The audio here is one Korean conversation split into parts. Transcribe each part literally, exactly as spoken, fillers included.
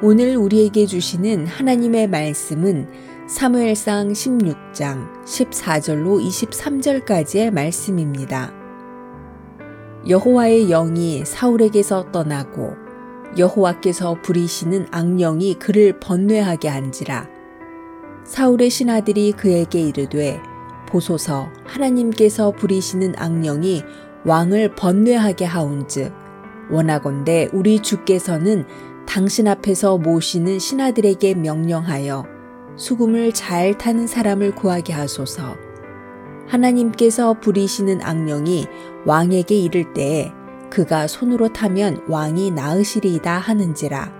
오늘 우리에게 주시는 하나님의 말씀은 사무엘상 십육 장 십사 절로 이십삼 절까지의 말씀입니다. 여호와의 영이 사울에게서 떠나고 여호와께서 부리시는 악령이 그를 번뇌하게 한지라. 사울의 신하들이 그에게 이르되 보소서, 하나님께서 부리시는 악령이 왕을 번뇌하게 하온즉 원하건대 우리 주께서는 당신 앞에서 모시는 신하들에게 명령하여 수금을 잘 타는 사람을 구하게 하소서. 하나님께서 부리시는 악령이 왕에게 이를 때에 그가 손으로 타면 왕이 나으시리이다 하는지라.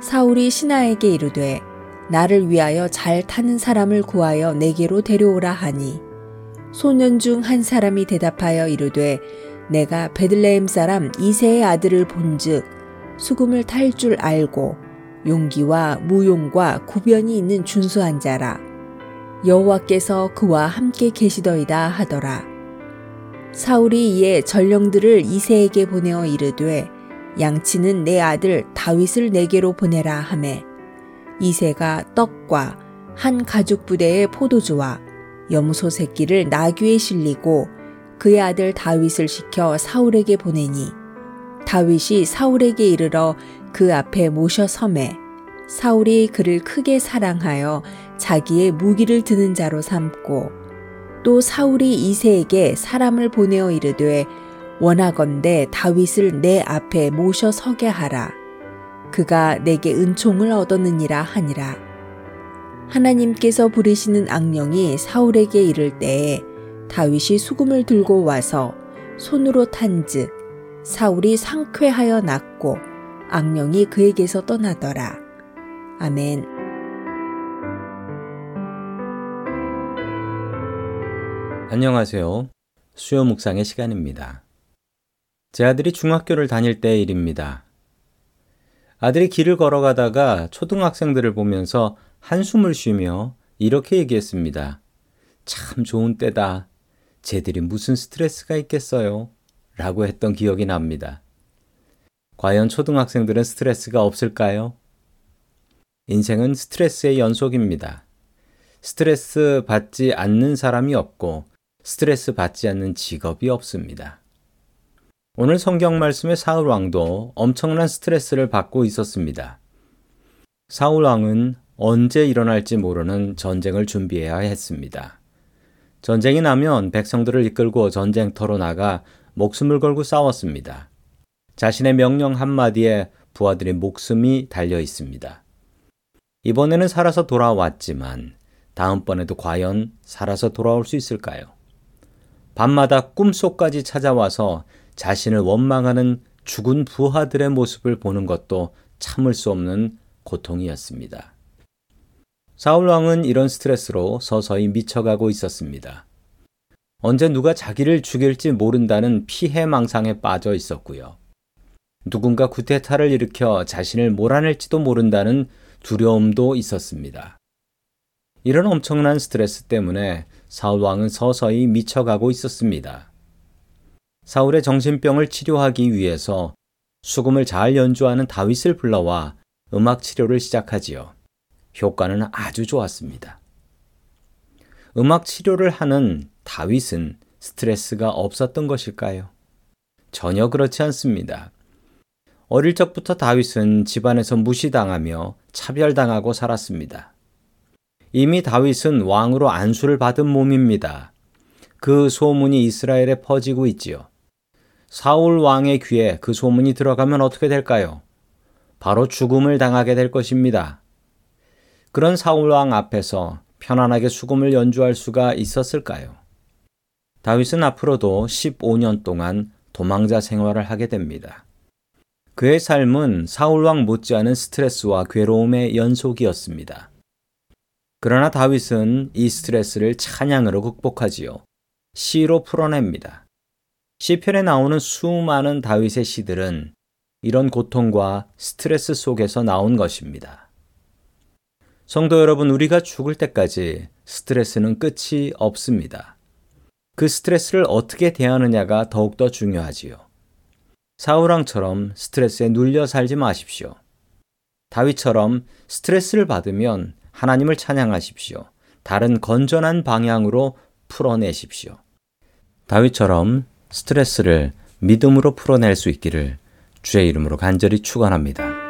사울이 신하에게 이르되 나를 위하여 잘 타는 사람을 구하여 내게로 데려오라 하니, 소년 중 한 사람이 대답하여 이르되 내가 베들레헴 사람 이새의 아들을 본즉 수금을 탈 줄 알고 용기와 무용과 구변이 있는 준수한 자라. 여호와께서 그와 함께 계시더이다 하더라. 사울이 이에 전령들을 이새에게 보내어 이르되 양치는 내 아들 다윗을 내게로 보내라 하매, 이새가 떡과 한 가죽 부대의 포도주와 염소 새끼를 나귀에 실리고 그의 아들 다윗을 시켜 사울에게 보내니, 다윗이 사울에게 이르러 그 앞에 모셔 섬에 사울이 그를 크게 사랑하여 자기의 무기를 드는 자로 삼고, 또 사울이 이새에게 사람을 보내어 이르되 원하건대 다윗을 내 앞에 모셔 서게 하라. 그가 내게 은총을 얻었느니라 하니라. 하나님께서 부리시는 악령이 사울에게 이를 때에 다윗이 수금을 들고 와서 손으로 탄즉 사울이 상쾌하여 낫고 악령이 그에게서 떠나더라. 아멘. 안녕하세요. 수요 묵상의 시간입니다. 제 아들이 중학교를 다닐 때의 일입니다. 아들이 길을 걸어가다가 초등학생들을 보면서 한숨을 쉬며 이렇게 얘기했습니다. 참 좋은 때다. 쟤들이 무슨 스트레스가 있겠어요? 라고 했던 기억이 납니다. 과연 초등학생들은 스트레스가 없을까요? 인생은 스트레스의 연속입니다. 스트레스 받지 않는 사람이 없고 스트레스 받지 않는 직업이 없습니다. 오늘 성경 말씀의 사울 왕도 엄청난 스트레스를 받고 있었습니다. 사울 왕은 언제 일어날지 모르는 전쟁을 준비해야 했습니다. 전쟁이 나면 백성들을 이끌고 전쟁터로 나가 목숨을 걸고 싸웠습니다. 자신의 명령 한마디에 부하들의 목숨이 달려 있습니다. 이번에는 살아서 돌아왔지만 다음번에도 과연 살아서 돌아올 수 있을까요? 밤마다 꿈속까지 찾아와서 자신을 원망하는 죽은 부하들의 모습을 보는 것도 참을 수 없는 고통이었습니다. 사울 왕은 이런 스트레스로 서서히 미쳐가고 있었습니다. 언제 누가 자기를 죽일지 모른다는 피해망상에 빠져 있었고요. 누군가 구태타를 일으켜 자신을 몰아낼지도 모른다는 두려움도 있었습니다. 이런 엄청난 스트레스 때문에 사울 왕은 서서히 미쳐가고 있었습니다. 사울의 정신병을 치료하기 위해서 수금을 잘 연주하는 다윗을 불러와 음악 치료를 시작하지요. 효과는 아주 좋았습니다. 음악 치료를 하는 다윗은 스트레스가 없었던 것일까요? 전혀 그렇지 않습니다. 어릴 적부터 다윗은 집안에서 무시당하며 차별당하고 살았습니다. 이미 다윗은 왕으로 안수를 받은 몸입니다. 그 소문이 이스라엘에 퍼지고 있지요. 사울 왕의 귀에 그 소문이 들어가면 어떻게 될까요? 바로 죽음을 당하게 될 것입니다. 그런 사울 왕 앞에서 편안하게 수금을 연주할 수가 있었을까요? 다윗은 앞으로도 십오 년 동안 도망자 생활을 하게 됩니다. 그의 삶은 사울왕 못지않은 스트레스와 괴로움의 연속이었습니다. 그러나 다윗은 이 스트레스를 찬양으로 극복하지요. 시로 풀어냅니다. 시편에 나오는 수많은 다윗의 시들은 이런 고통과 스트레스 속에서 나온 것입니다. 성도 여러분, 우리가 죽을 때까지 스트레스는 끝이 없습니다. 그 스트레스를 어떻게 대하느냐가 더욱더 중요하지요. 사울 왕처럼 스트레스에 눌려 살지 마십시오. 다윗처럼 스트레스를 받으면 하나님을 찬양하십시오. 다른 건전한 방향으로 풀어내십시오. 다윗처럼 스트레스를 믿음으로 풀어낼 수 있기를 주의 이름으로 간절히 축원합니다.